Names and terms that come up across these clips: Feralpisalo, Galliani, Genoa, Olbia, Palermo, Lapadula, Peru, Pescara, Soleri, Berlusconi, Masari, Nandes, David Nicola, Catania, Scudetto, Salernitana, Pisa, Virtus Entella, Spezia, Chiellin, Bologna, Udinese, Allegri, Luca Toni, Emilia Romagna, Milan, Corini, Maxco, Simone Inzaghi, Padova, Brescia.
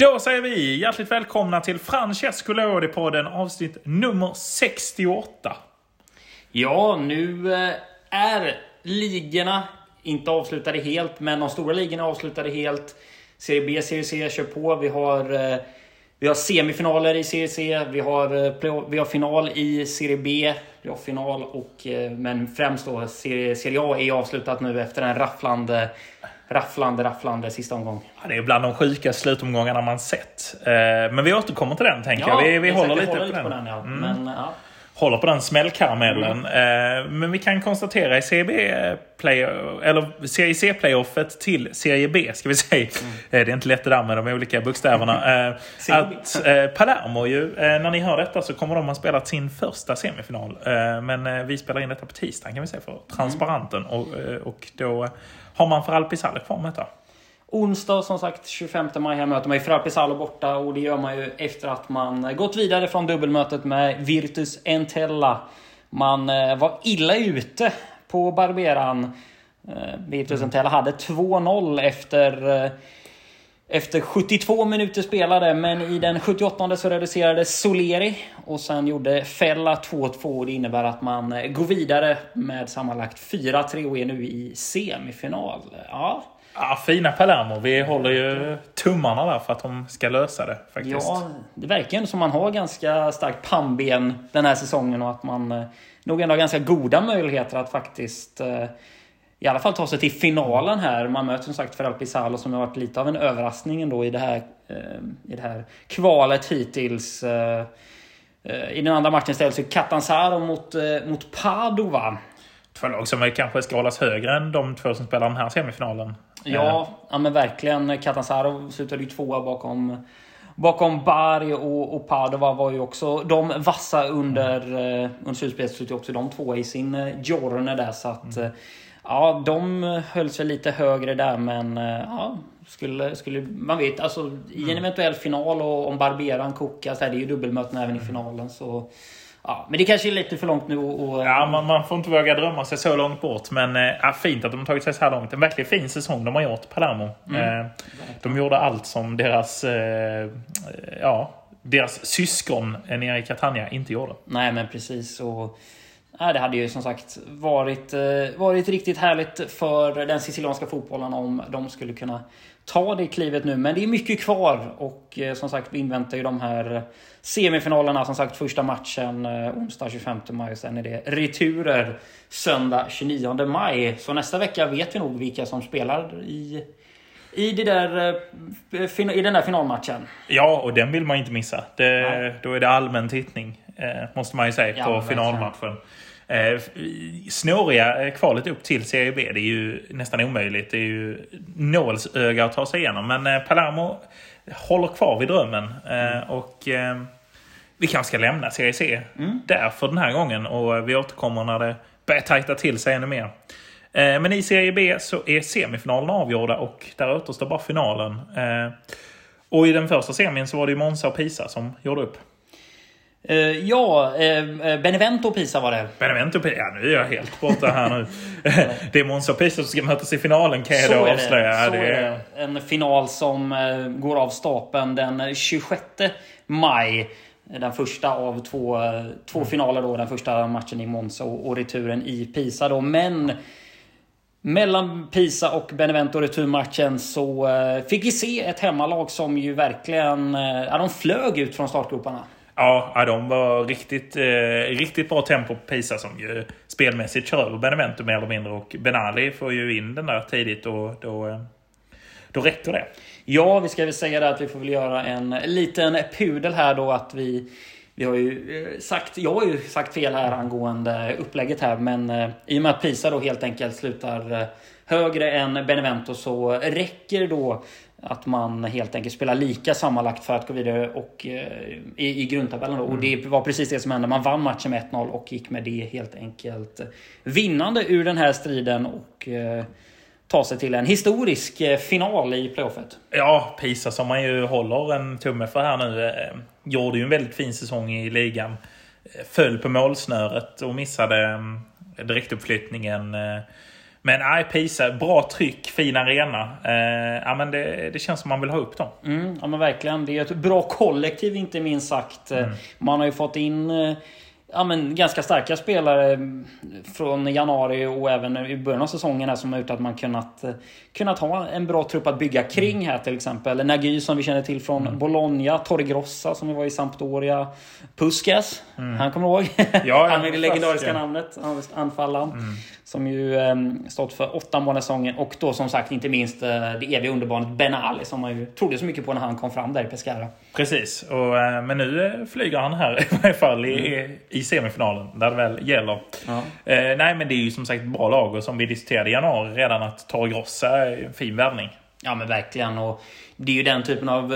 Då säger vi hjärtligt välkomna till Francesco Lodipodden, avsnitt nummer 68. Ja, nu är ligorna inte avslutade helt, men de stora ligorna avslutade helt. Serie B, Serie C kör på. Vi har semifinaler i Serie C, vi har final i Serie B, vi har final och men främst då Serie A är avslutat nu efter en rafflande sista omgång. Ja, det är bland de sjuka slutomgångarna man sett. Men vi återkommer till den, tänker jag. Vi håller lite på den. Ja. Mm. Men, ja. Håller på den smällkaramellen. Men vi kan konstatera i Serie C-playoffet till Serie B, ska vi säga. Mm. Det är inte lätt det där med de olika bokstäverna. Att Palermo ju, när ni hör detta så kommer de att spela sin första semifinal. Men vi spelar in detta på tisdagen, kan vi säga, för transparenten. Och då har man Feralpisalo kvar med detta. Onsdag som sagt 25 maj här möter man ju Feralpisalo borta, och det gör man ju efter att man gått vidare från dubbelmötet med Virtus Entella. Man var illa ute på Barberan. Virtus Entella hade 2-0 efter 72 minuter spelade, men i den 78:e så reducerade Soleri och sen gjorde Fälla 2-2. Det innebär att man går vidare med sammanlagt 4-3 och är nu i semifinal. Ja. Ja, fina Palermo. Vi håller ju tummarna där för att de ska lösa det faktiskt. Ja, det verkar ju som man har ganska starkt pannben den här säsongen och att man nog ändå har ganska goda möjligheter att faktiskt i alla fall ta sig till finalen här. Man möter som sagt Feralpisalo som har varit lite av en överraskning ändå i det här kvalet hittills. I den andra matchen ställs ju Catanzaro mot Padova. Två lag som kanske ska hållas högre än de två som spelar den här semifinalen. Ja men verkligen. Catanzaro slutade ju tvåa bakom Bari och Padova var ju också de vassa under slutspelet, slutade också de två i sin jorne där, så att ja, de höll sig lite högre där, men ja, skulle man vet, alltså i en eventuell final och om Barberan kokar så här, det är ju dubbelmöten även i finalen, så ja, men det kanske är lite för långt nu och... Ja, man får inte våga drömma sig så långt bort. Men fint att de har tagit sig så här långt. En verkligen fin säsong de har gjort, Palermo. De gjorde allt som deras syskon nere i Catania inte gjorde. Nej, men precis. Och, det hade ju som sagt varit riktigt härligt för den sicilianska fotbollen om de skulle kunna ta det klivet nu, men det är mycket kvar och som sagt vi inväntar ju de här semifinalerna, som sagt första matchen onsdag 25 maj och sen är det returer söndag 29 maj, så nästa vecka vet vi nog vilka som spelar i den där finalmatchen. Ja, och den vill man inte missa. Då är det allmän tittning måste man ju säga på finalmatchen. Snåriga kvalet upp till Serie B, det är ju nästan omöjligt. Det är ju nålsöga att ta sig igenom. Men Palermo håller kvar vid drömmen. Och vi kanske ska lämna Serie C där för den här gången. Och vi återkommer när det börjar tajta till sig ännu mer. Men i Serie B så är semifinalen avgjorda och där återstår bara finalen. Och i den första semin så var det ju Monza och Pisa som gjorde upp. Benevento och Pisa var det. Nu är jag helt borta här nu. Det är Monza och Pisa som ska mötas i finalen, kan jag då avslöja. Det är en final som går av stapeln den 26 maj. Den första av två finaler då. Den första matchen i Monza och returen i Pisa då. Men mellan Pisa och Benevento returmatchen så fick vi se ett hemmalag som ju verkligen de flög ut från startgroparna. Ja, de var riktigt bra tempo på Pisa som ju spelmässigt kör över Benevento mer eller mindre. Och Benali får ju in den där tidigt och då räcker det. Ja, vi ska väl säga att vi får väl göra en liten pudel här då, att vi har ju sagt, jag har ju sagt fel här angående upplägget här, men i och med att Pisa då helt enkelt slutar högre än Benevento så räcker då att man helt enkelt spelar lika sammanlagt för att gå vidare och i grundtabellen då. Och det var precis det som hände. Man vann matchen med 1-0 och gick med det helt enkelt vinnande ur den här striden och ta sig till en historisk final i playoffet. Ja, Pisa som man ju håller en tumme för här nu gjorde ju en väldigt fin säsong i ligan. Föll på målsnöret och missade direktuppflyttningen. Men nej, Pisa, bra tryck, fin arena. Ja, men det känns som man vill ha upp dem. Mm, ja, men verkligen. Det är ett bra kollektiv, inte minst sagt. Mm. Man har ju fått in ja, men ganska starka spelare från januari och även i början av säsongen här, som har gjort att man kunnat ha en bra trupp att bygga kring här, till exempel Nagy som vi känner till från Bologna, Torre Grossa som var i Sampdoria, Puskas, han kommer ihåg, ja, han är det legendariska namnet, anfallaren, som ju stått för 8 mål i säsongen, och då som sagt inte minst det eviga underbarnet Benali som man ju trodde så mycket på när han kom fram där i Pescara. Precis, och, men nu flyger han här i varje fall i semifinalen där det väl gäller. Nej, men det är ju som sagt bra lag, och som vi diskuterade i januari redan att Torre Grossa är en fin värvning. Ja, men verkligen, och det är ju den typen av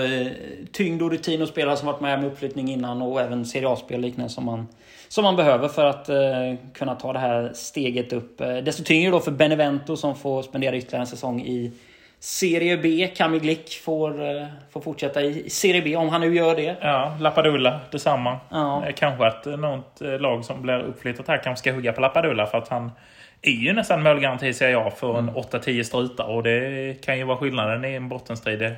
tyngd och rutin och spelare som varit med uppflyttning innan, och även Serie A-spel liknande som man behöver för att kunna ta det här steget upp. Desto tyngre då för Benevento som får spendera ytterligare en säsong i Serie B. Camille Glick får fortsätta i Serie B om han nu gör det. Ja, Lapadula, detsamma. Ja. Kanske att något lag som blir uppflyttat här kanske ska hugga på Lapadula, för att han är ju nästan målgaranti, säger jag, för en 8-10 strutar, och det kan ju vara skillnaden i en bottenstrid. Det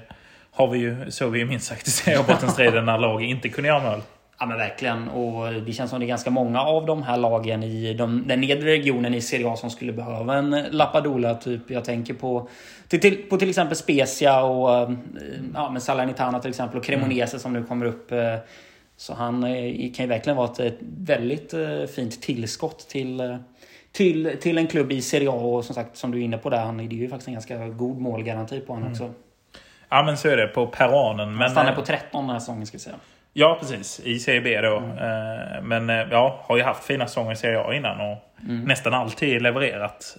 har vi ju, så vi minst sagt, säger bottenstriden när lag inte kunde göra mål. Ja, men verkligen, och det känns som det är ganska många av de här lagen i den nedre regionen i Serie A som skulle behöva en Lapadula typ. Jag tänker på till exempel Spezia och ja, men Salernitana till exempel, och Cremonese som nu kommer upp. Så han kan ju verkligen vara ett väldigt fint tillskott till en klubb i Serie A, och som sagt, som du är inne på där, han är ju faktiskt en ganska god målgaranti på han också. Ja, men så är det på peranen. Han stannar på 13 den här säsongen, ska vi säga. Ja, precis. I Serie B då. Men ja, har ju haft fina säsonger i Serie A innan, och nästan alltid levererat.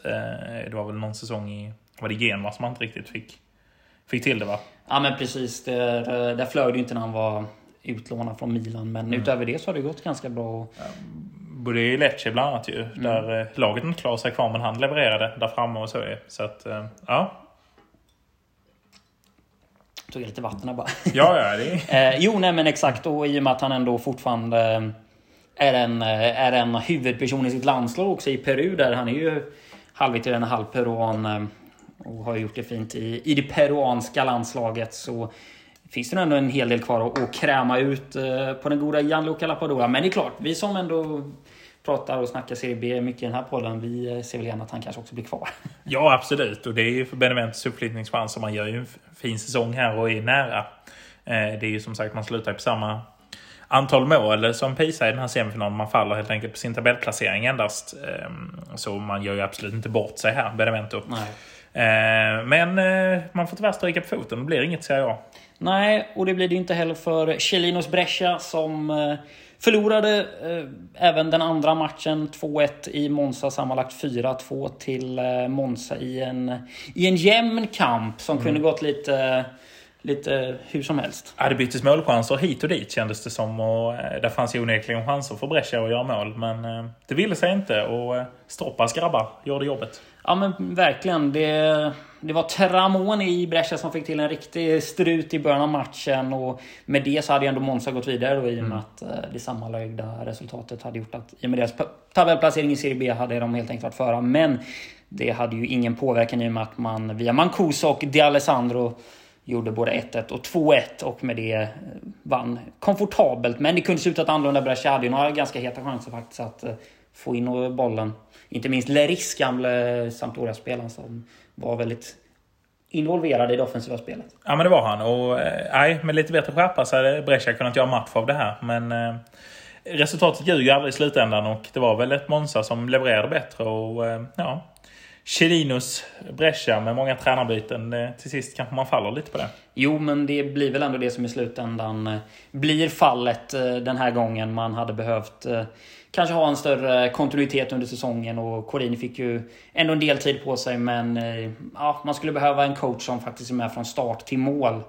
Det var väl någon säsong var det Genoa som man inte riktigt fick till det, va? Ja, men precis. Där flög det inte när han var utlånad från Milan. Men utöver det så har det gått ganska bra. Både i Lecce bland annat ju. Där laget inte klarade sig kvar, men han levererade där framme och så. Så att, ja. Tog lite vatten bara. Ja, det är. Jo, nej, men exakt. Och i och med att han ändå fortfarande är en huvudperson i sitt landslag också i Peru. Där han är ju halvitalian, halv peruan, och har gjort det fint i det peruanska landslaget. Så finns det ändå en hel del kvar att kräma ut på den goda Gianluca Lapadula. Men det är klart, vi som ändå pratar och snackar Serie B mycket i den här podden, vi ser väl gärna att han kanske också blir kvar. Ja, absolut. Och det är ju för Beneventos uppflyttningschans, som man gör ju en fin säsong här och är nära. Det är ju som sagt, man slutar på samma antal mål som Pisa i den här semifinalen. Man faller helt enkelt på sin tabellplacering endast. Så man gör ju absolut inte bort sig här, Benevento. Nej. Men man får tyvärr stryka på foten. Det blir inget, säger jag. Nej, och det blir det inte heller för Chiellin och Brescia, som förlorade även den andra matchen 2-1 i Monza, sammanlagt 4-2 till Monza i en jämn kamp som kunde gått lite hur som helst. Ja, det byttes målchanser hit och dit, kändes det som, och där fanns ju onekligen chanser för Brescia att göra mål, men det ville sig inte, och Stroppas grabbar gjorde jobbet. Ja, men verkligen, det var Teramon i Brescia som fick till en riktig strut i början av matchen, och med det så hade ju ändå Monza gått vidare då, i och med att det sammanlagda resultatet hade gjort att i och med deras tabellplacering i Serie B hade de helt enkelt varit föra, men det hade ju ingen påverkan i och med att man via Mancuso och Di Alessandro gjorde både 1-1 och 2-1, och med det vann komfortabelt. Men det kunde se ut att annorlunda. Brescia hade ju några ganska heta chanser faktiskt att få in bollen. Inte minst Leris, gamla Sampdoria-spelaren, som var väldigt involverad i det offensiva spelet. Ja, men det var han. Och med lite bättre skärpa så hade Brescia kunnat göra match av det här. Men resultatet ljuger aldrig i slutändan, och det var väl ett Monza som levererade bättre. Och ja, Chirinos Brescia med många tränarbyten, till sist kanske man faller lite på det. Jo, men det blir väl ändå det som i slutändan blir fallet den här gången. Man hade behövt kanske ha en större kontinuitet under säsongen, och Corini fick ju ändå en del tid på sig, men ja, man skulle behöva en coach som faktiskt är med från start till mål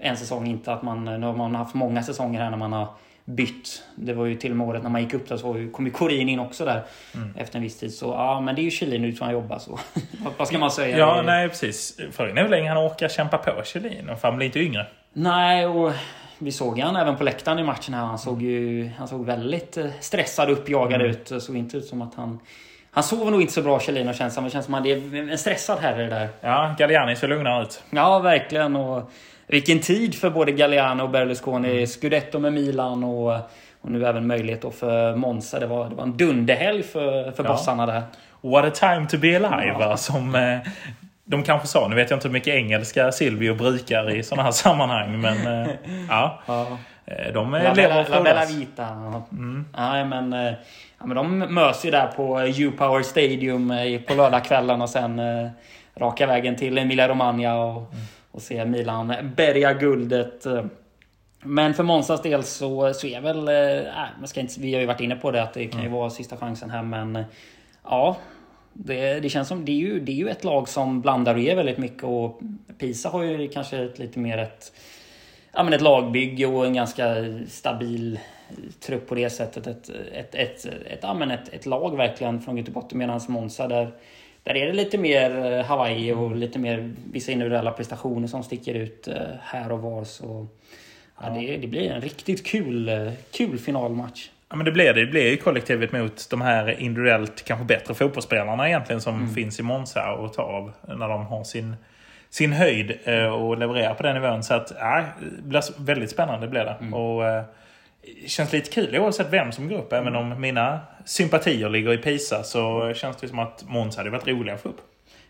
en säsong. Inte att man har haft många säsonger här när man har bytt. Det var ju till och med året när man gick upp där, så kom ju Corin in också där efter en viss tid. Så ja, men det är ju Chiellin nu som han jobbar, så vad ska man säga? Ja, nej, precis. Frågan är hur länge han orkar kämpa på, Chiellin, och han blir inte yngre. Nej, och vi såg han även på läktaren i matchen här. Han såg väldigt stressad och uppjagad ut. Så inte ut som att han Han sover nog inte så bra, Chiellin, och känns som han är en stressad herre där. Ja, Galliani ser lugnare ut. Ja, verkligen. Och vilken tid för både Galliani och Berlusconi. Scudetto med Milan och nu även möjlighet då för Monza. Det var en dunderhelg för bossarna där. What a time to be alive, som... De kanske sa, nu vet jag inte hur mycket engelska Silvio brukar i sådana här sammanhang, men de lever för Bella Vita. Men de mörs ju där på U-Power Stadium på lördagskvällen och sen raka vägen till Emilia Romagna och se Milan bärga guldet. Men för Monzas del så är väl, vi har ju varit inne på det, att det kan ju vara sista chansen här, men ja... Det känns som det är ju ett lag som blandar och ger väldigt mycket, och Pisa har ju kanske ett lite mer ett lagbygge och en ganska stabil trupp på det sättet, ett lag verkligen från Göteborg, medan Monza där är det lite mer Hawaii och lite mer vissa individuella prestationer som sticker ut här och var, så det blir en riktigt kul finalmatch. Ja, men det blir ju kollektivet mot de här individuellt kanske bättre fotbollsspelarna egentligen som finns i Monza och tar av när de har sin höjd och levererar på den nivån. Så att det blir väldigt spännande blir det. Och känns lite kul oavsett vem som går upp. Även om mina sympatier ligger i Pisa så känns det som att Monza hade varit roligare att få upp.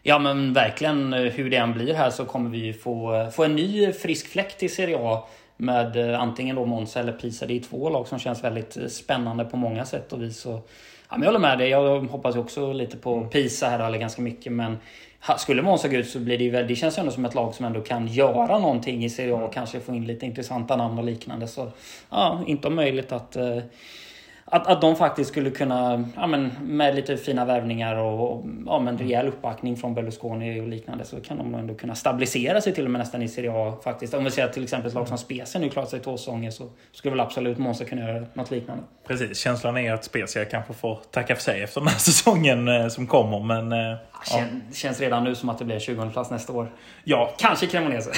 Ja, men verkligen, hur det än blir här så kommer vi få en ny frisk fläkt i Serie A. Med antingen då Monza eller Pisa. Det är två lag som känns väldigt spännande på många sätt och vis. Och, men jag håller med dig. Jag hoppas också lite på Pisa här, eller ganska mycket. Men skulle Monza gå ut så blir det ju väl... Det känns ju ändå som ett lag som ändå kan göra någonting i Serie A och kanske få in lite intressanta namn och liknande. Så inte möjligt att de faktiskt skulle kunna, med lite fina värvningar och rejäl uppbackning från Berlusconi och liknande, så kan de ändå kunna stabilisera sig till och med nästan i Serie A faktiskt. Om vi ser till exempel ett lag som Spezia nu klarat sig 2 säsonger, så skulle väl absolut Monza kunna göra något liknande. Precis, känslan är att Spezia kanske får tacka för sig efter den här säsongen som kommer, men... Känns redan nu som att det blir 20 plats nästa år. Ja. Kanske Cremonese.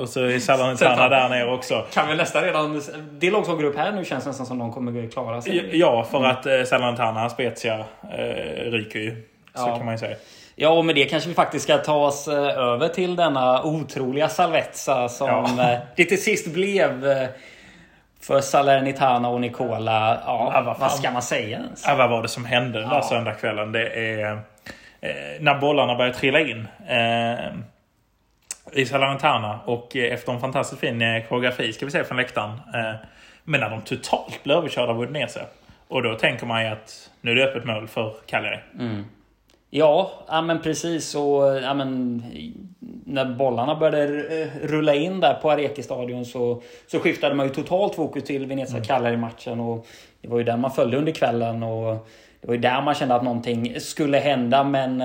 Och så är Salernitana där nere också. Kan väl nästan redan... Det lag som går upp här nu känns nästan som de kommer att klara sig. Ja, för att Salernitana, Spezia ryker ju. Så kan man ju säga. Ja, och med det kanske vi faktiskt ska ta oss över till denna otroliga Salvezza som det till sist blev... För Salernitana och Nicola, vad ska man säga ens? Vad var det som hände den där söndagskvällen? Det är när bollarna börjar trilla in i Salernitana och efter en fantastiskt fin koreografi ska vi säga från läktaren. Men när de totalt blir överkörda av Udinese. Och då tänker man ju att nu är det öppet mål för Cagliari. Ja, men precis. Och när bollarna började rulla in där på Aretistadion så skiftade man ju totalt fokus till Venezia-Cagliari i matchen. Och det var ju där man följde under kvällen och det var ju där man kände att någonting skulle hända. Men,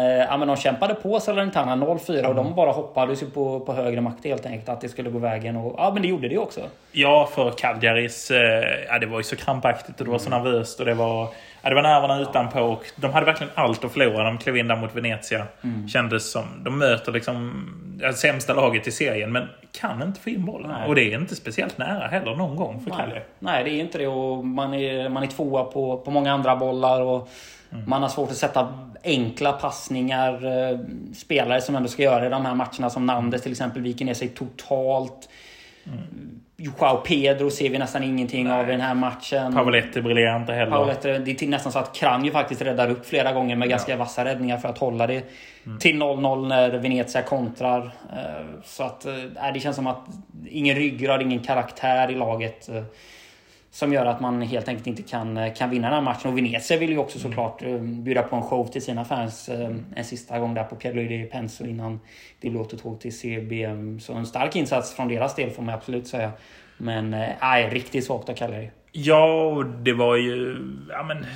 de kämpade på Salernitana 0-4 och de bara hoppades ju på högre makt helt enkelt att det skulle gå vägen. Och, men det gjorde det också. Ja, för Cagliaris, det var ju så krampaktigt och det var så nervöst och det var... Det var nerverna utanpå och de hade verkligen allt att förlora. De klev in där mot Venezia. Kändes som de möter liksom det sämsta laget i serien, men kan inte få in bollen. Och det är inte speciellt nära heller någon gång för Cagliari. Nej, det är inte det, och man är tvåa på många andra bollar och man har svårt att sätta enkla passningar. Spelare som ändå ska göra i de här matcherna, som Nandes till exempel, viker ner sig totalt. Joao Pedro ser vi nästan ingenting av i den här matchen. Pavoletti briljerar inte heller. Det är nästan så att Krang ju faktiskt räddar upp flera gånger med ganska vassa räddningar för att hålla det till 0-0 när Venezia kontrar. Så att det känns som att ingen ryggrad, ingen karaktär i laget som gör att man helt enkelt inte kan vinna den här matchen. Och Venezia vill ju också såklart bjuda på en show till sina fans en sista gång där på Pierluigi Penso innan det låter tåg till CB. Så en stark insats från deras del får man absolut säga. Men riktigt svagt av Cagliari. Ja, det var ju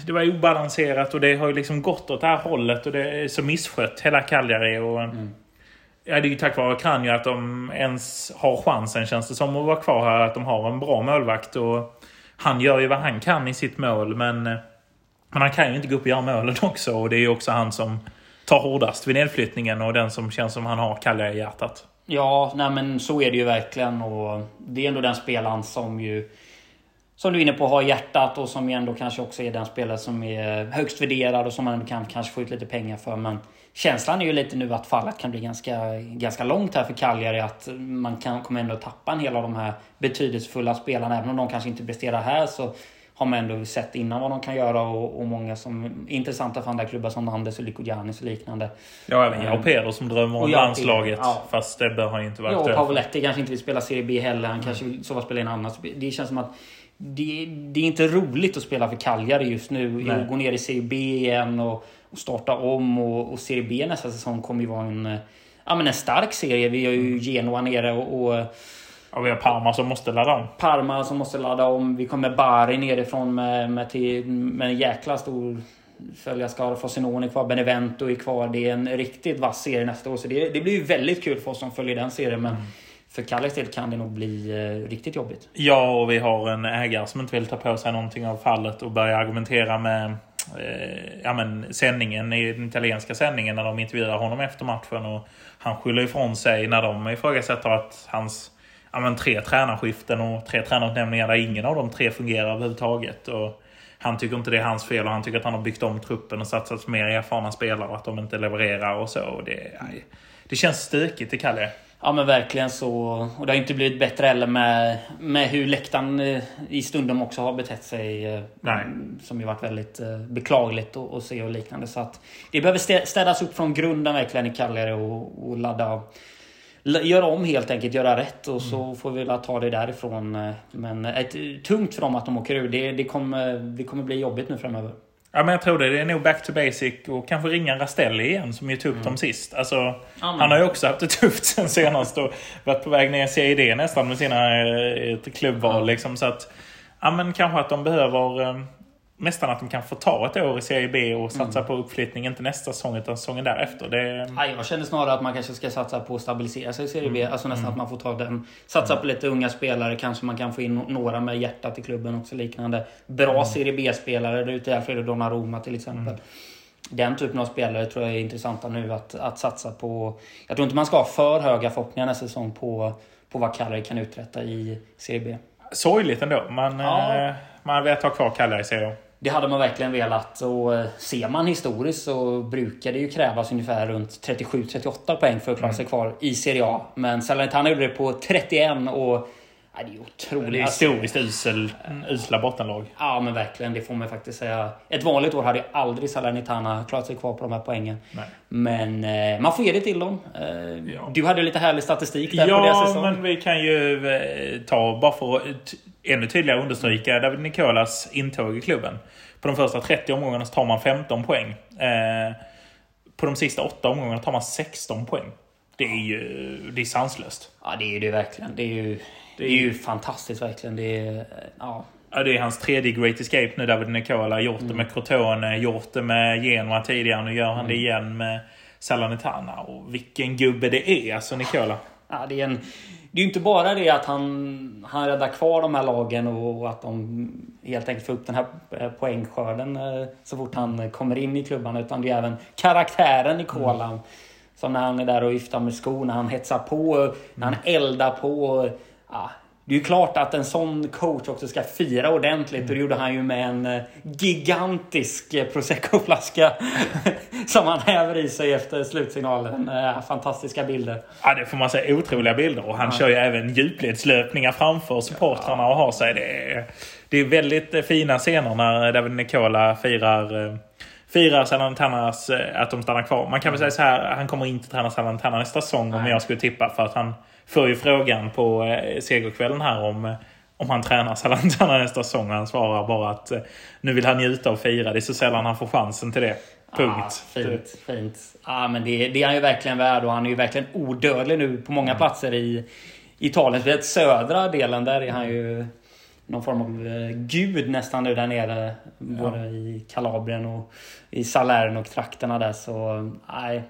det var obalanserat och det har ju liksom gått åt det här hållet och det är så misskött hela Cagliari och... Ja, det är ju tack vare Kranju att de ens har chansen, känns det som, att vara kvar här, att de har en bra målvakt och han gör ju vad han kan i sitt mål, men han kan ju inte gå upp och göra målen också. Och det är ju också han som tar hårdast vid nedflyttningen och den som känns som han har Cagliari i hjärtat. Ja, nej men så är det ju verkligen. Och det är ändå den spelaren som ju som du är inne på har hjärtat och som ändå kanske också är den spelare som är högst värderad och som man kan kanske få ut lite pengar för. Men känslan är ju lite nu att fallet kan bli ganska långt här för Cagliari, att man kommer ändå tappa en hel av de här betydelsefulla spelarna. Även om de kanske inte presterar här så har man ändå sett innan vad de kan göra, och många som är intressanta för andra klubbar som Anders och Lycodianis och liknande. Ja, även jag och Pedro som drömmer om landslaget, ja. Fast det bör han inte vara aktuell. Ja, och Pavoletti kanske inte vill spela Serie B heller, han kanske vill sova och spela i en annan. Det känns som att det är inte roligt att spela för Cagliari just nu. Jag går ner i Serie B igen och starta om, och Serie B nästa säsong kommer ju vara en stark serie. Vi har ju Genoa nere och vi har Parma som måste ladda om. Vi kommer Bari nerifrån med en jäkla stor följarskara. Frosinone är kvar, Benevento är kvar. Det är en riktigt vass serie nästa år. Så det blir ju väldigt kul för oss som följer den serien. Men för Kallis del kan det nog bli riktigt jobbigt. Ja, och vi har en ägare som inte vill ta på sig någonting av fallet och börja argumentera med sändningen, den italienska sändningen, när de intervjuar honom efter matchen, och han skyller ifrån sig när de ifrågasätter att hans 3 tränarskiften och 3 tränarutnämningar där ingen av de 3 fungerar överhuvudtaget, och han tycker inte det är hans fel, och han tycker att han har byggt om truppen och satsat mer erfarna spelare och att de inte levererar och så, och det känns stökigt i Kalle. Ja, men verkligen så. Och det har inte blivit bättre heller med hur läktaren i stunden också har betett sig. Nej. Som ju varit väldigt beklagligt att se och liknande. Så att det behöver städas upp från grunden verkligen i Cagliari, och ladda, göra om helt enkelt, göra rätt, och så får vi ta det därifrån. Men ett tungt för dem att de åker ur, det kommer bli jobbigt nu framöver. Ja, men jag tror det är nog back to basic, och kanske ringa Rastelli igen som ju tog upp dem sist. Alltså, han har ju också haft det tufft sen senast och varit på väg ner i Serie A nästan med sina klubbval. Liksom, så att, kanske att de behöver nästan att de kan få ta ett år i Serie B och satsa på uppflyttning, inte nästa säsong utan säsongen därefter. Jag känner snarare att man kanske ska satsa på att stabilisera sig i Serie B. Alltså nästan att man får ta den, satsa på lite unga spelare, kanske man kan få in några med hjärtat i klubben också liknande. Bra Serie B-spelare, det är ute i Alfredo Donnarumma till exempel. Den typen av spelare tror jag är intressanta nu att satsa på. Jag tror inte man ska ha för höga förhoppningar nästa säsong på vad Cagliari kan uträtta i Serie B. Sorgligt ändå, man vet ha kvar Cagliari i Serie A. Det hade man verkligen velat, och ser man historiskt så brukar det ju krävas ungefär runt 37-38 poäng för att klara sig kvar i Serie A. Men Salernitana gjorde det på 31 och det är otroligt. Det är historiskt usla bottenlag. Ja, men verkligen, det får man faktiskt säga. Ett vanligt år hade ju aldrig Salernitana klarat sig kvar på de här poängen. Nej. Men man får ge det till dem. Du hade lite härlig statistik där på deras säsong. Ja, men vi kan ju ta, bara för att ännu tydligare understryka David Nicolas intåg i klubben. På de första 30 omgångarna tar man 15 poäng. På de sista 8 omgångarna tar man 16 poäng. Det är sanslöst. Ja, det är det verkligen. Det är ju fantastiskt verkligen. Det är hans 3D Great Escape nu, David Nicola. Gjort det med Crotone, gjort det med Genoa tidigare. Nu gör han det igen med Salernitana. Och vilken gubbe det är, alltså Nicola. Ja, det är ju inte bara det att han räddar kvar de här lagen och att de helt enkelt får upp den här poängskörden så fort han kommer in i klubban, utan det är även karaktären Nicola. Som när han är där och viftar med skor, när han hetsar på, när han eldar på. Ja, det är ju klart att en sån coach också ska fira ordentligt. Och det gjorde han ju med en gigantisk Prosecco-flaska som han häver i sig efter slutsignalen. Fantastiska bilder. Ja, det får man säga, otroliga bilder. Och han kör ju även djupledslöpningar framför supportrarna och har sig. Det är väldigt fina scener när David Nicola firar Salantanas att de stannar kvar. Man kan väl säga så här, han kommer inte träna Salernitana nästa säsong om jag skulle tippa, för att han får ju frågan på segerkvällen här om han tränar Salernitana nästa säsong, och han svarar bara att nu vill han njuta och fira. Det är så sällan han får chansen till det. Punkt. Fint. Men det är han ju verkligen värd, och han är ju verkligen odödlig nu på många platser i Italien. För södra delen där är han ju någon form av gud nästan nu där nere, både i Kalabrien och i Salern och trakterna där, så nej.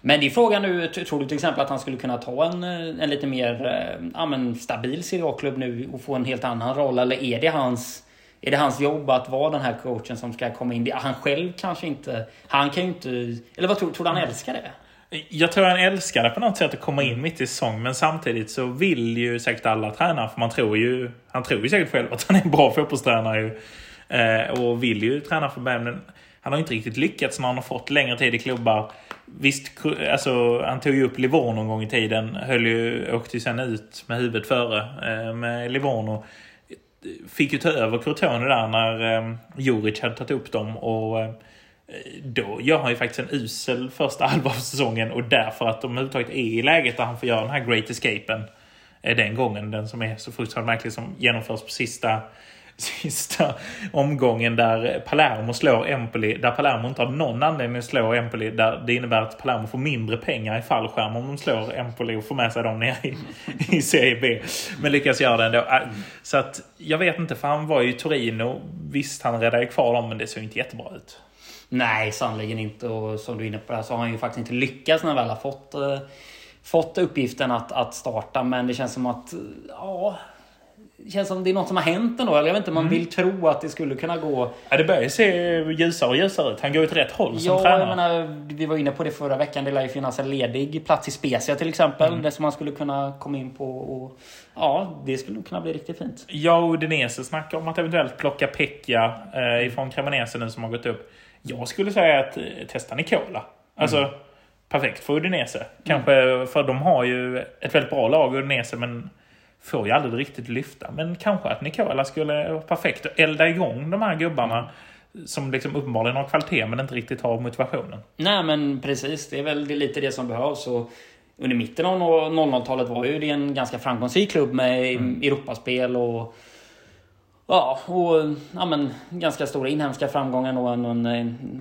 Men det är frågan nu, tror du till exempel att han skulle kunna ta en lite mer stabil Serie A-klubb nu och få en helt annan roll, eller är det hans jobb att vara den här coachen som ska komma in? Han själv kanske inte, han kan ju inte, eller vad tror du han älskar det? Jag tror han älskade på något sätt att komma in mitt i säsong. Men samtidigt så vill ju säkert alla tränare. För han tror ju säkert själv att han är en bra fotbollstränare ju. Och vill ju träna för Bayern. Men han har inte riktigt lyckats när han har fått längre tid i klubbar. Visst, alltså, han tog ju upp Livorno någon gång i tiden. Åkte ju sen ut med huvudet före med Livorno. Fick ju ta över Crotone där när Juric hade tagit upp dem. Och då gör han ju faktiskt en usel första halva av säsongen. Och därför att de överhuvudtaget är i läget där han får göra den här Great Escapen den gången. Den som är så fruktansvärt märklig som genomförs på sista omgången där Palermo slår Empoli, där Palermo inte har någon anledning att slå Empoli, där det innebär att Palermo får mindre pengar i fallskärm om de slår Empoli och får med sig dem ner i Serie B, men lyckas göra det ändå. Så att jag vet inte, för han var ju i Torino, visst han räddade kvar dem, men det såg inte jättebra ut. Nej, sannoliken inte, och som du är inne på det så har han ju faktiskt inte lyckats när han väl har fått uppgiften att starta, men det känns som att det känns som det är något som har hänt ändå. Eller jag vet inte, man vill tro att det skulle kunna gå... Ja, det börjar se ljusare och ljusare ut. Han går åt rätt håll som tränare. Jag menar, vi var inne på det förra veckan. Det lär ju finnas en ledig plats i Spezia till exempel. Det som man skulle kunna komma in på. Och, det skulle kunna bli riktigt fint. Jag och Udinese snackar om att eventuellt plocka Pekka ifrån Cremonese nu som har gått upp. Jag skulle säga att testa Nicola. Alltså... perfekt för Udinese. Kanske, för de har ju ett väldigt bra lag Udinese, men får ju aldrig riktigt lyfta. Men kanske att Nicola skulle vara perfekt och elda igång de här gubbarna som liksom uppenbarligen har kvalitet men inte riktigt har motivationen. Nej, men precis. Det är väl lite det som behövs. Och under mitten av 00-talet var ju det en ganska framgångsrik klubb med Europaspel och... Ja, men ganska stora inhemska framgångar då. Han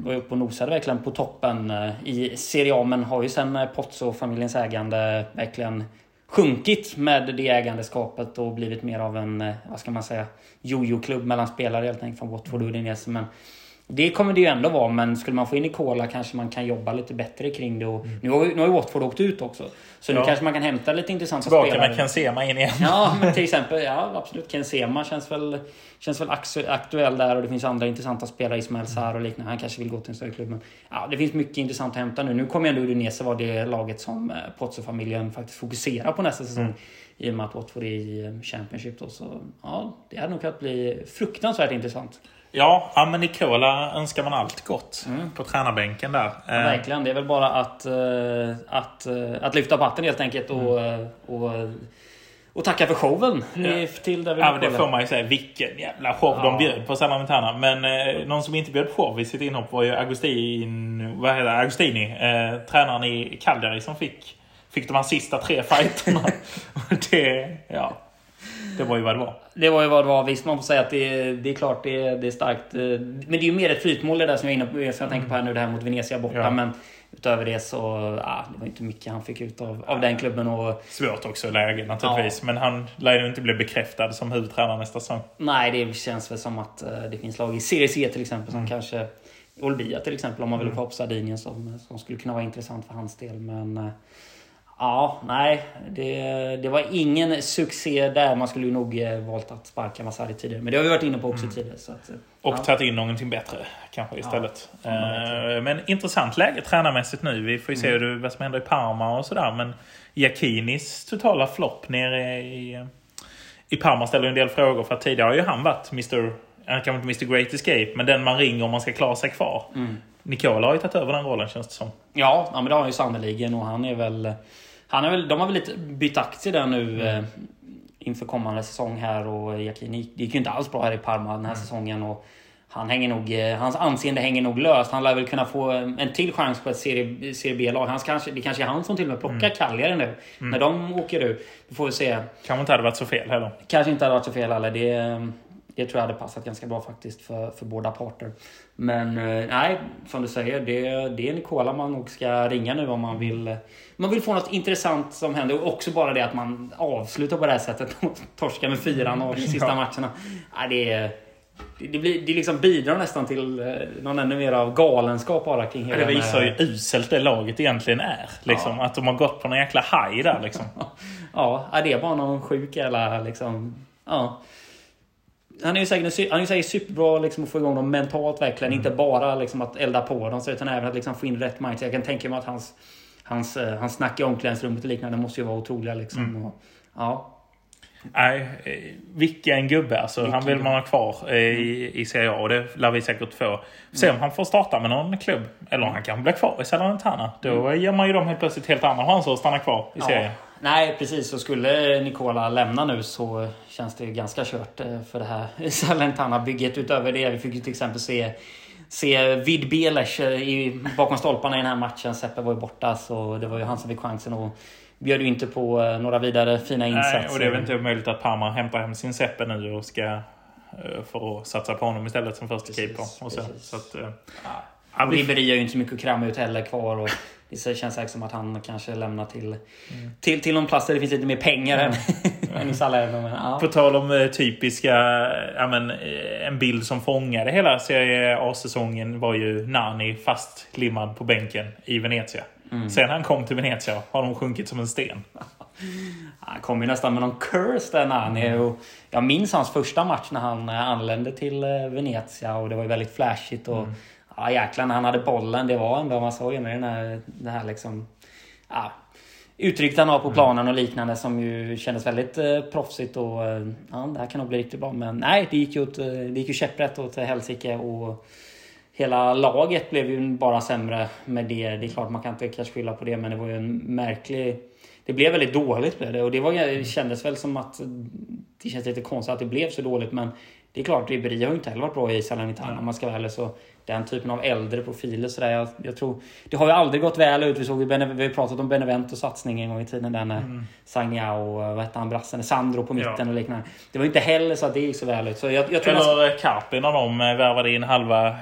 var uppe och nosade verkligen på toppen i Serie A, men har ju sen Pozzo-familjens ägande verkligen sjunkit med det ägandeskapet och blivit mer av en, vad ska man säga, jojo-klubb mellan spelare helt enkelt från Watford och Udinese. Men det kommer det ju ändå vara, men skulle man få in Nicola kanske man kan jobba lite bättre kring det. Och nu har ju Watford åkt ut också. Så nu kanske man kan hämta lite intressanta spelare. Tillbaka med Ken Sema in igen. Ja, men till exempel, absolut. Ken Sema känns väl aktuell där, och det finns andra intressanta spelare, Ismael Sarr och liknande. Han kanske vill gå till en större klubb, men det finns mycket intressant att hämta nu. Nu kommer ändå Udinese vara det laget som Pozzo-familjen faktiskt fokuserar på nästa säsong. I och med att Watford är i Championship då, så det hade nog kunnat bli fruktansvärt intressant. Ja, men Nicola önskar man allt gott på tränarbänken där. Ja, verkligen, det är väl bara att lyfta patten helt enkelt och tacka för showen. Till David Nicola. Men det får man ju säga, vilken jävla show de bjöd på Salernitana. Men någon som inte bjöd på vid sitt inhopp var ju Agostini, tränaren i Cagliari, som fick de här sista 3 fighterna. Det var ju vad det var. Det var ju vad det var. Visst, man får säga att det är klart, det är starkt. Men det är ju mer ett flytmål det där som jag är inne på. Jag tänker på här nu, det här mot Venezia borta. Ja. Men utöver det så, det var inte mycket han fick ut av den klubben. Och... svårt också läge naturligtvis. Ja. Men han lär ju inte bli bekräftad som huvudtränare nästa säsong. Nej, det känns väl som att det finns lag i Serie C till exempel som kanske... Olbia till exempel, om man vill få upp Sardinien som skulle kunna vara intressant för hans del. Men... det var ingen succé där. Man skulle ju nog valt att sparka Masari tidigare. Men det har vi varit inne på också tidigare. Så att, och tagit in någonting bättre kanske istället. Men intressant läge tränarmässigt nu. Vi får ju se vad som händer i Parma och sådär. Men Giacchinis totala flopp nere i Parma ställer en del frågor. För att tidigare har ju han varit Mr. Great Escape. Men den man ringer om man ska klara sig kvar. Nicola har ju tagit över den rollen, känns det som. Ja, men det har han ju sannoliken. Och de har väl lite bytt aktier där nu inför kommande säsong här, och Giacchini, det gick ju inte alls bra här i Parma den här säsongen, och hans anseende hänger nog löst. Han lär väl kunna få en till chans på ett Serie B-lag. Det kanske är han som till och med plockar Cagliari nu när de åker ur. Vi får väl se. Kanske inte hade varit så fel heller. Kanske inte hade varit så fel heller. Det tror jag hade passat ganska bra faktiskt för båda parter. Men nej, som du säger, det är Nicola man nog ska ringa nu om man vill. Man vill få något intressant som händer. Och också bara det att man avslutar på det här sättet och torskar med 4 av de sista matcherna. Nej, det liksom bidrar nästan till någon ännu mer av galenskap bara kring hela. Det visar ju uselt det laget egentligen är. Liksom, att de har gått på någon jäkla haj där. Liksom. Det är bara någon sjuk eller liksom... Ja... Han är ju säkert superbra liksom, att få igång dem mentalt verkligen. Inte bara liksom, att elda på dem, utan även att liksom, få in rätt mindset. Jag kan tänka mig att hans hans snack i omklädningsrummet och liknande måste ju vara otroliga liksom. Mm. Och, ja. Nej, vilken gubbe alltså. Vilken han vill man ha kvar i Serie A, och det lär vi säkert få. Se om han får starta med någon klubb, eller om han kan bli kvar i Salernitana. Då ger man ju dem helt plötsligt helt andra chanser att stanna kvar i Serie A. Nej, precis. Så skulle Nicola lämna nu så känns det ganska kört för det här Salernitana-bygget. Utöver det, vi fick ju till exempel se Vid Belesch bakom stolparna i den här matchen. Seppe var ju borta, så det var ju han som fick chansen att bjöd ju inte på några vidare fina insatser. Nej, och det är väl inte möjligt att Parma hämtar hem sin Seppe nu och ska få satsa på honom istället som första keeper. Och Ribéry har ju inte så mycket att kramma ut heller kvar, och det känns säkert som att han kanske lämnar till någon plats där det finns lite mer pengar än i Salerno. Men, ja. På tal om typiska, en bild som fångade hela Serie A-säsongen var ju Nani fastlimmad på bänken i Venezia. Mm. Sen han kom till Venezia har de sjunkit som en sten. Han kom ju nästan med någon curse där Nani. Och jag minns hans första match när han anlände till Venezia, och det var ju väldigt flashigt. Och jäklar, när han hade bollen, det var ändå man såg ju med den här liksom, uttryck han har på planen och liknande, som ju kändes väldigt proffsigt. Och det här kan nog bli riktigt bra. Men nej, det gick ju käpprätt åt helsike, och hela laget blev ju bara sämre med det. Det är klart man kan inte kanske skylla på det, men det var ju en märklig... Det blev väldigt dåligt blev det. Och det kändes väl som att... Det känns lite konstigt att det blev så dåligt, men det är klart, Ribéry har ju inte heller varit bra i Salernitana om man ska välja så. Den typen av äldre profiler sådär. Jag tror... Det har ju aldrig gått väl ut. Vi har pratat om Beneventos satsning en gång i tiden där när Sagna och vad heter han, brassen, Sandro på mitten och liknande. Det var inte heller så att det gick så väl ut. Så jag tror Carpi när de värvade in halva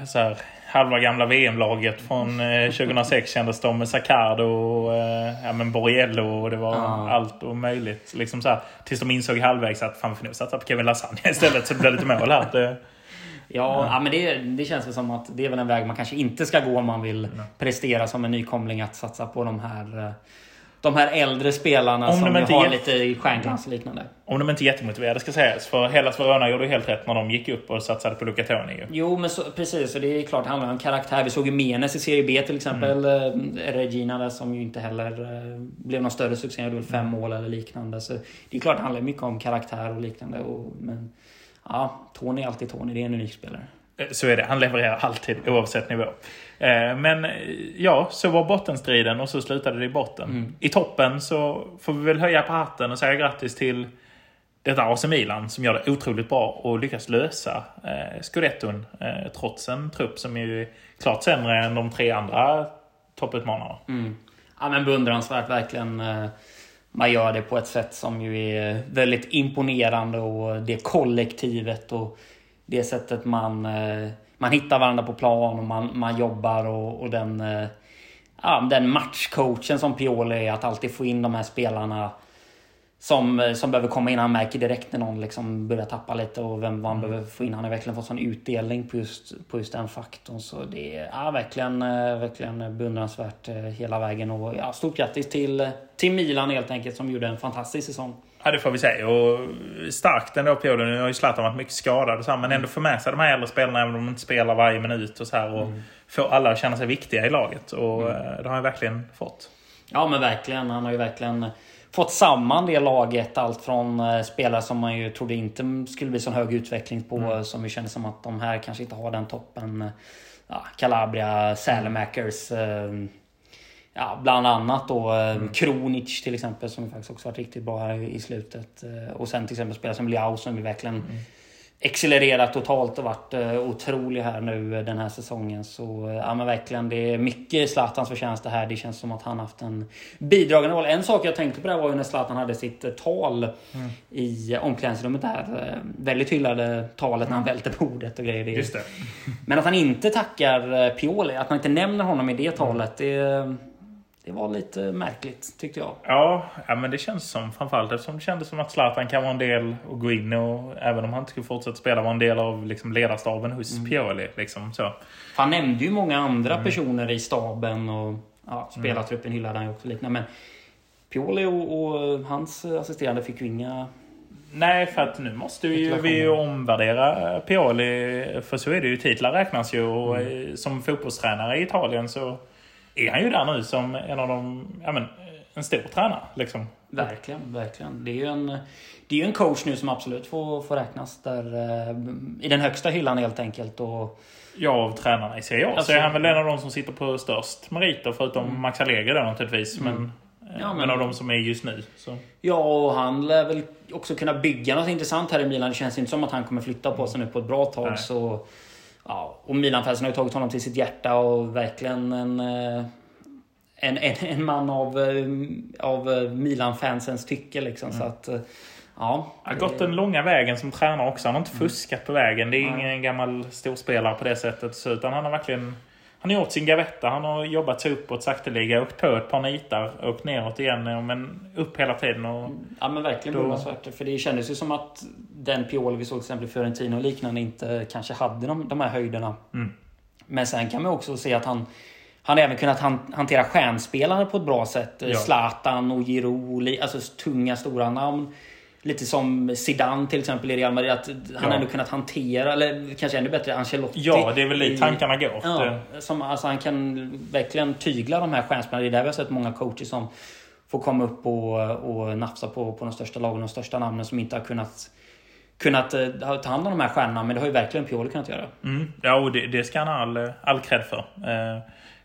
gamla VM-laget från 2006 kändes de med Sacardo och Borriello, och det var allt omöjligt. Liksom så här, tills de insåg halvvägs att fan för nu satsar på Kevin Lasagna istället så det blev lite mål här. Men det känns väl som att det är väl en väg man kanske inte ska gå om man vill prestera som en nykomling, att satsa på de här äldre spelarna om som har lite stjärnglans och liknande. Om de inte är jättemotiverade ska sägas. För Hellas Verona gjorde helt rätt när de gick upp och satsade på Luca Toni. Jo, men precis. Och det är klart, det handlar om karaktär. Vi såg ju Menes i Serie B till exempel. Regina där, som ju inte heller blev någon större succé. Jag gjorde 5 mål eller liknande. Så det är klart, det handlar mycket om karaktär och liknande. Men Toni är alltid Toni. Det är en unik spelare. Så är det. Han levererar alltid oavsett nivå. Men så var bottenstriden och så slutade det i botten. I toppen så får vi väl höja på hatten och säga grattis till detta AC Milan som gör det otroligt bra och lyckas lösa Scudetton trots en trupp som är klart sämre än de 3 andra topputmanarna. Ja, men beundransvärt verkligen. Man gör det på ett sätt som ju är väldigt imponerande, och det kollektivet och det sättet man hittar varandra på plan och man jobbar, och den matchcoachen som Pioli är, att alltid få in de här spelarna som behöver komma in. Han märker direkt när någon liksom börjar tappa lite och vad han behöver få in. Han har verkligen fått sån utdelning på just den faktorn. Så det är verkligen beundransvärt hela vägen. Och stort grattis till Milan helt enkelt, som gjorde en fantastisk säsong. Ja, det får vi säga. Och starkt ändå Pioli. Nu har ju Zlatan varit mycket skadad och så här, men ändå får med sig de här äldre spelarna även om de inte spelar varje minut och så här, och får alla att känna sig viktiga i laget. Och det har han verkligen fått. Ja, men verkligen. Han har ju verkligen fått samman det laget, allt från spelare som man ju trodde inte skulle bli sån hög utveckling på, som ju kändes som att de här kanske inte har den toppen. Calabria, Salemackers, bland annat då Kronic till exempel, som faktiskt också varit riktigt bra här i slutet, och sen till exempel spelare som Liao som ju verkligen accelererat totalt och varit otrolig här nu den här säsongen. Så men verkligen, det är mycket Zlatans förtjänst det här. Det känns som att han haft en bidragande roll. En sak jag tänkte på där var ju när Zlatan hade sitt tal i omklädningsrummet där. Väldigt hyllade talet när han välte bordet och grejer. Just det. Men att han inte tackar Pioli, att han inte nämner honom i det talet, det var lite märkligt, tyckte jag. Ja, men det känns som, framförallt eftersom det kändes som att Zlatan kan vara en del och gå in och, även om han inte skulle fortsätta spela, vara en del av liksom ledarstaben hos Pioli. Liksom, så. Han nämnde ju många andra personer i staben och spelartruppen hyllade han ju också liknande. Men Pioli och hans assisterande fick ju inga... Nej, för att nu måste vi ju omvärdera Pioli, för så är det ju, titlar räknas ju, och som fotbollstränare i Italien så är han ju där nu som en av de, ja men, en stor tränare liksom. Verkligen, verkligen. Det är ju en coach nu som absolut får räknas där i den högsta hyllan helt enkelt. Och ja, av tränarna i Serie A alltså, så är han väl en av de som sitter på störst meriter förutom Max Allegri där naturligtvis, men av de som är just nu så. Ja, och han lär väl också kunna bygga något intressant här i Milan. Det känns inte som att han kommer flytta på sig nu på ett bra tag. Nej. Så ja, och Milan-fansen har ju tagit honom till sitt hjärta och verkligen en man av Milan-fansens tycke liksom, så att ja, det... har gått den långa vägen som tränare också. Han har inte fuskat på vägen. Det är ingen gammal storspelare på det sättet, så utan han har verkligen, han har gjort sin gavetta. Han har jobbat sig uppåt sakteliga, åkt på ett par nitar och åkt neråt igen, men upp hela tiden. Och ja, men verkligen då... för det kändes ju som att den Pioli vi såg till exempel i Fiorentina och liknande inte kanske hade de här höjderna. Men sen kan man också se att han har även kunnat hantera stjärnspelare på ett bra sätt. Ja. Zlatan och Giroud, alltså tunga stora namn. Lite som Zidane till exempel i Real Madrid, att han ändå kunnat hantera, eller kanske ännu bättre Ancelotti. Ja, det är väl i tankarna går. Ja, som, alltså, han kan verkligen tygla de här stjärnspelarna. Det är där vi har sett många coacher som får komma upp och nafsa på de största lagen, de största namnen som inte har kunnat ta hand om de här stjärnorna, men det har ju verkligen Pioli kunnat göra. Ja, och det ska han ha all cred för.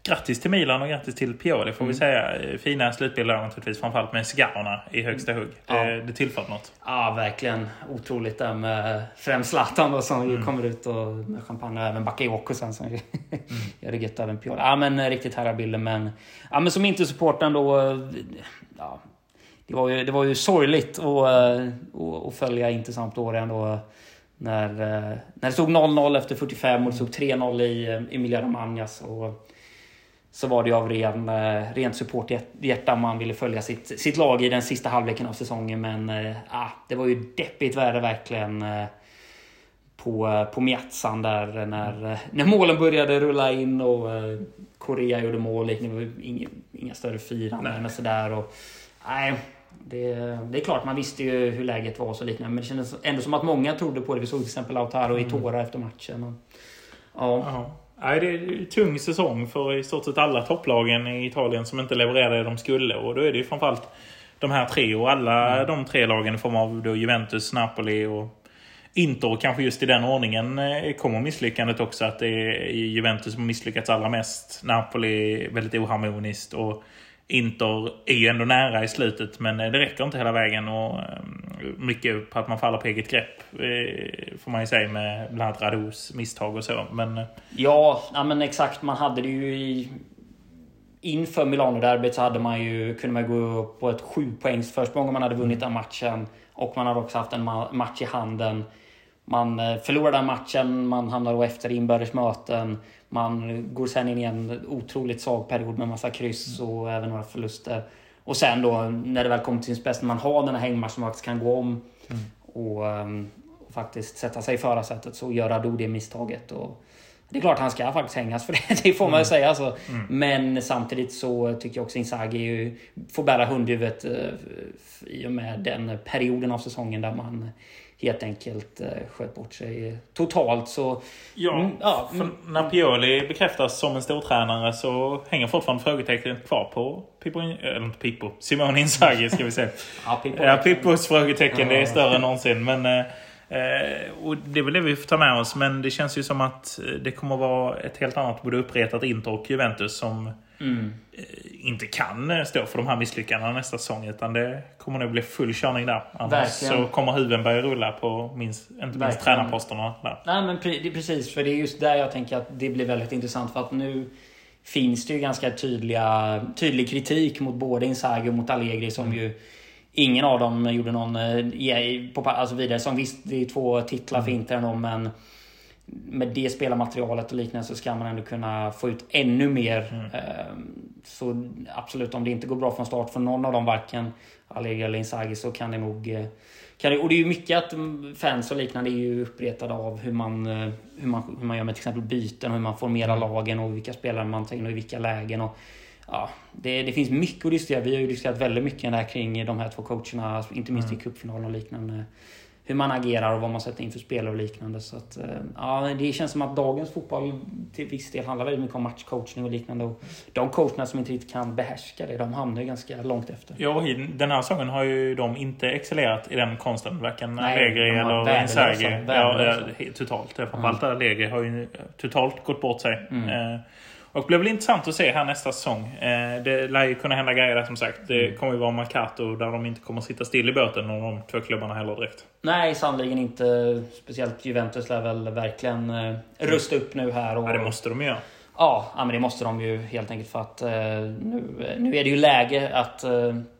Grattis till Milan och grattis till Pioli får vi säga. Fina slutbilder naturligtvis, framförallt med cigarrerna i högsta hugg. Det tillfört något. Ja, verkligen. Otroligt där med främst Zlatan då, som kommer ut och med champagne och även Bakayoko sen som gör det gött även Pioli. Ja, men riktigt härliga bilder, men ja, men som inte supporten då, ja, det var ju sorgligt och följa intressant år ändå. När det stod 0-0 efter 45 och det stod 3-0 i Emilia Romagna, så var det av rent supporthjärta man ville följa sitt lag i den sista halvleken av säsongen. Men det var ju deppigt värre verkligen på Miazzan där när målen började rulla in och Korea gjorde mål. Det var inga större firanden och sådär. Och, nej, det är klart man visste ju hur läget var och så liknande. Men det kändes ändå som att många trodde på det. Vi såg till exempel Lautaro i tårar efter matchen. Och, ja. Nej, det är en tung säsong för i stort sett alla topplagen i Italien som inte levererade det de skulle. Och då är det ju framförallt de här tre och alla de tre lagen i form av då Juventus, Napoli och Inter. Och kanske just i den ordningen kommer misslyckandet också, att det är Juventus som misslyckats allra mest. Napoli är väldigt oharmoniskt och Inter är ju ändå nära i slutet, men det räcker inte hela vägen. Och mycket på att man faller på eget grepp, får man ju säga, med bland annat Rados misstag och så. Men... Ja, men exakt. Man hade det ju inför Milano-derbyt, så kunde man gå upp på ett 7-poängs försprång om man hade vunnit den matchen. Och man hade också haft en match i handen. Man förlorade den matchen, man hamnar då efter inbördesmöten. Man går sen in i en otroligt svag period med massa kryss och även några förluster. Och sen då, när det väl kommer till sin spets, när man har den här hängmatchen som faktiskt kan gå om och faktiskt sätta sig i förarsätet, så gör Radu det misstaget. Och det är klart han ska faktiskt hängas för det får man ju säga. Alltså. Men samtidigt så tycker jag också Inzaghi får bära hundhuvudet i och med den perioden av säsongen där man helt enkelt sköt bort sig totalt. Så, för när Pioli bekräftas som en stortränare så hänger fortfarande frågetecknet kvar på Simone Inzaghi, ska vi säga. Pippos frågetecken, det är större än någonsin. Men, och det är väl det vi får ta med oss. Men det känns ju som att det kommer att vara ett helt annat, både uppretat Inter och Juventus som inte kan stå för de här misslyckandena nästa säsong, utan det kommer nog bli full körning där. Annars så kommer huvuden börja rulla på inte minst tränarposterna där. Nej, men precis, för det är just där jag tänker att det blir väldigt intressant, för att nu finns det ju ganska tydlig kritik mot både Inzaghi och mot Allegri, som ju ingen av dem gjorde någon vidare. Som visst, det är 2 titlar för Inter ändå, men med det spelarmaterialet och liknande så ska man ändå kunna få ut ännu mer. Så absolut, om det inte går bra från start för någon av dem, varken Allegri eller Inzaghi, så kan det nog... Och det är ju mycket att fans och liknande är ju uppretade av hur man gör med till exempel byten, hur man formerar lagen och vilka spelare man tar in och i vilka lägen. Och, ja, det finns mycket att diskutera. Vi har ju diskuterat väldigt mycket där kring de här 2 coacherna, inte minst i cupfinalen och liknande. hur man agerar och vad man sätter in för spel och liknande. Så att, ja, det känns som att dagens fotboll till viss del handlar väldigt mycket om matchcoachning och liknande. Och de coacherna som inte riktigt kan behärska det, de hamnar ju ganska långt efter. Ja, den här säsongen har ju de inte excellerat i den konsten. Varken Allegri eller Inzaghi. Ja, totalt. Framförallt Allegri har ju totalt gått bort sig. Mm. Och det blir väl intressant att se här nästa säsong. Det lär ju kunna hända grejer där, som sagt. Det kommer ju vara Mercato där de inte kommer sitta still i båten om de två klubbarna heller direkt. Nej, sannoliken inte. Speciellt Juventus lär väl verkligen rusta upp nu här. Och... ja, det måste de göra. Ja, men det måste de ju helt enkelt, för att nu är det ju läge att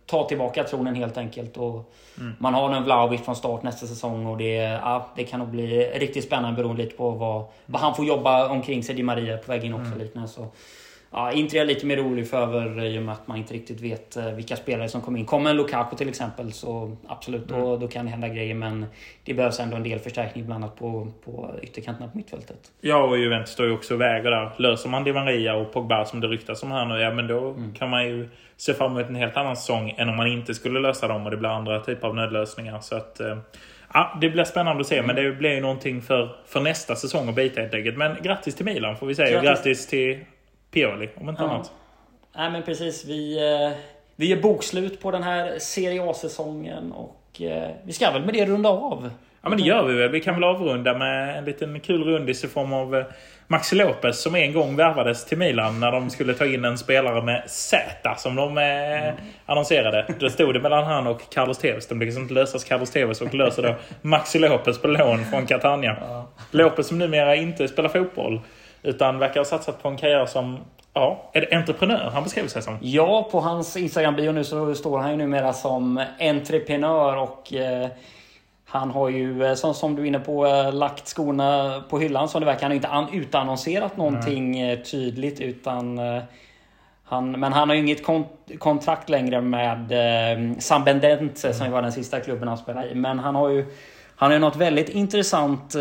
ta tillbaka tronen helt enkelt. Och man har en Vlahovic från start nästa säsong, och det kan nog bli riktigt spännande beroende lite på vad han får jobba omkring sig. Di Maria på väg in också liknande. Så ja, inte jag är lite mer orolig för över, i och med att man inte riktigt vet vilka spelare som kommer in. Kommer en Lukaku till exempel, så absolut, då kan det hända grejer, men det behövs ändå en del förstärkning bland annat på ytterkanterna på mittfältet. Ja, och Juventus står ju också vägar där. Löser man Di Maria och Pogba som det ryktas om här nu, ja, men då kan man ju se fram emot en helt annan säsong än om man inte skulle lösa dem, och det blir andra typer av nödlösningar. Så att... ja, det blir spännande att se, men det blir ju någonting för nästa säsong att bita helt enkelt. Men grattis till Milan får vi säga, och grattis till Pioli, om inte annat. Nej, men precis. Vi gör bokslut på den här Serie A-säsongen, och vi ska väl med det runda av. Ja, men det gör vi väl. Vi kan väl avrunda med en liten kul rundis i form av Maxi Lopez, som en gång värvades till Milan när de skulle ta in en spelare med Z som de annonserade. Då stod det mellan han och Carlos Tevez. De lyckades inte lösas Carlos Tevez och löser då Maxi Lopez på lån från Catania. Ja. Lopez som numera inte spelar fotboll utan verkar ha satsat på en karriär som... ja, är det entreprenör han beskriver sig som? Ja, på hans Instagram-bio nu så står han ju numera som entreprenör, och... han har ju, som du är inne på, lagt skorna på hyllan som det verkar. Han har inte utannonserat någonting tydligt, utan men han har ju inget kontrakt längre med Sambendense som var den sista klubben han spelade i. Men han har ju något väldigt intressant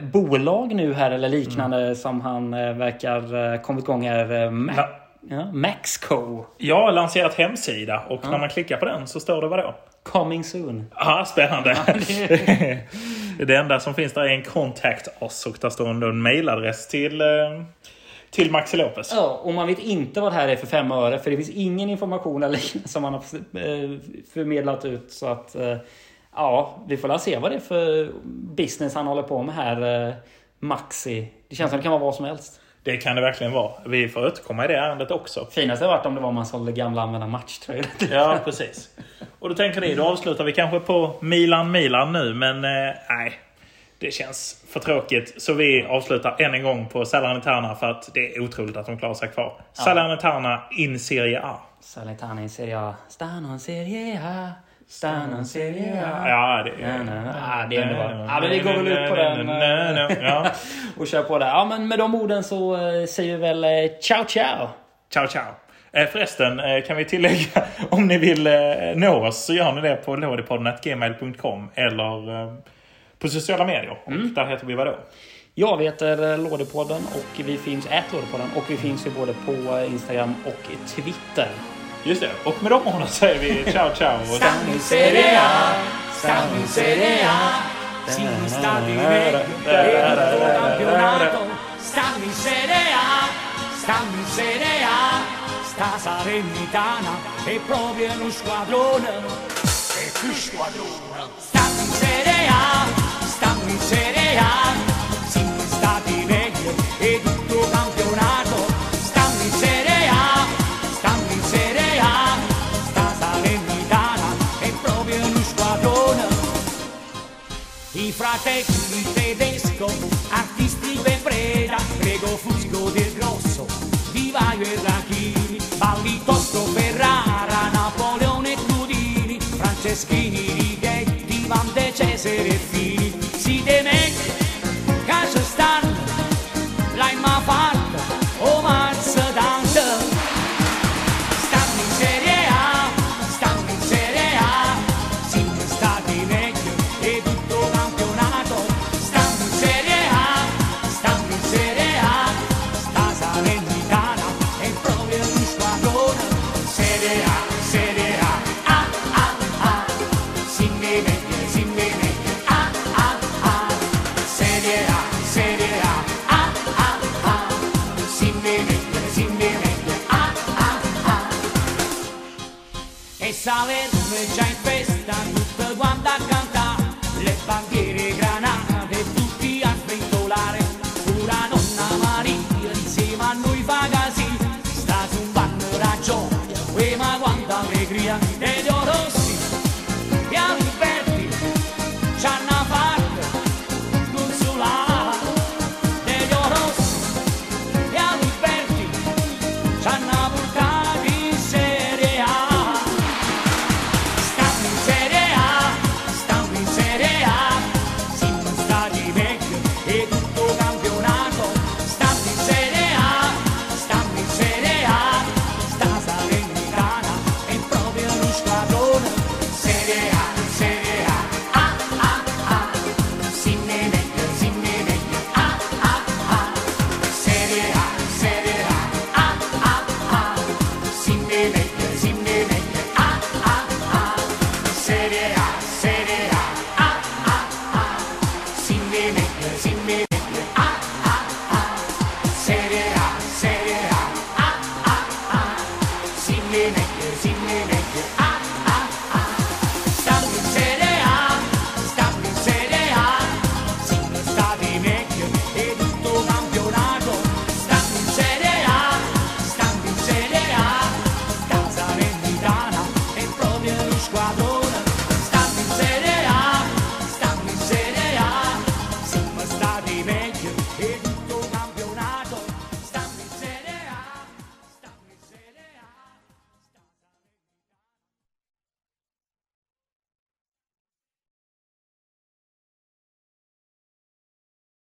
bolag nu här eller liknande som han verkar kommit igång här med. Ja, Maxco. Ja, lanserat hemsida, och när man klickar på den så står det vadå? Coming soon. Ja, spännande. Ja, det enda som finns där är en contact oss, och där står en mailadress till Maxi Lopez. Ja, och man vet inte vad det här är för 5 öre, för det finns ingen information eller som man har förmedlat ut, så att ja, vi får se vad det är för business han håller på med här, Maxi. Det känns som det kan vara vad som helst. Det kan det verkligen vara. Vi får återkomma i det ärendet också. Finaste har varit om det var man sålde gamla använda matchtröjor. Ja, precis. Och då tänker ni, då avslutar vi kanske på Milan nu. Men nej, det känns för tråkigt. Så vi avslutar än en gång på Salernitana, för att det är otroligt att de klarar sig kvar. Ja. Salernitana in Serie A. Salernitana in Serie A. Stanna in Serie A. Stanna Serie A. Ja, det är underbart. Ja, men vi går väl ut på den. Ja. Och kör på det. Ja, men med de orden så säger vi väl ciao, ciao. Ciao, ciao. Förresten, kan vi tillägga, om ni vill nå oss så gör ni det på lodipodden@gmail.com eller på sociala medier. Och där heter vi vadå? Jag heter Lodipodden, och vi finns @Lodipodden, och vi finns ju både på Instagram och Twitter. Just det, och med de orden säger vi ciao, ciao. Stanno in Serie A, stanno in Serie A, siamo stati per il campionato. Stanno in Serie A, sta Salernitana e proprio uno squadrone, e più squadrone. Stanno in Serie A, siamo stati vecchi e tutto campionato. I fratelli tedesco, artisti per preda, prego fusco del grosso, Vivaio e Rachini, Balli, Tosto, Ferrara, Napoleone e Crudini, Franceschini, Righetti, Vande, Cesare e Fini. Si demette, caso stanno, l'hai ma fatta, o mazza tanto. Stanno in Serie A, stanno in Serie A, siamo stati meglio e tutto cambiato. Serie A, ah, ah, ah, si me vede, si me vede. Salerno è già in festa, tutto quanto a cantare, le bandiere granate, tutti a sventolare, pura nonna Maria insieme a noi fa casi, sta zumbando la gioia, e ma quanta allegria, ed io rossi, gli alberti, ci hanno fatto consolare, ed io rossi, gli alberti, ci hanno portato. Squadro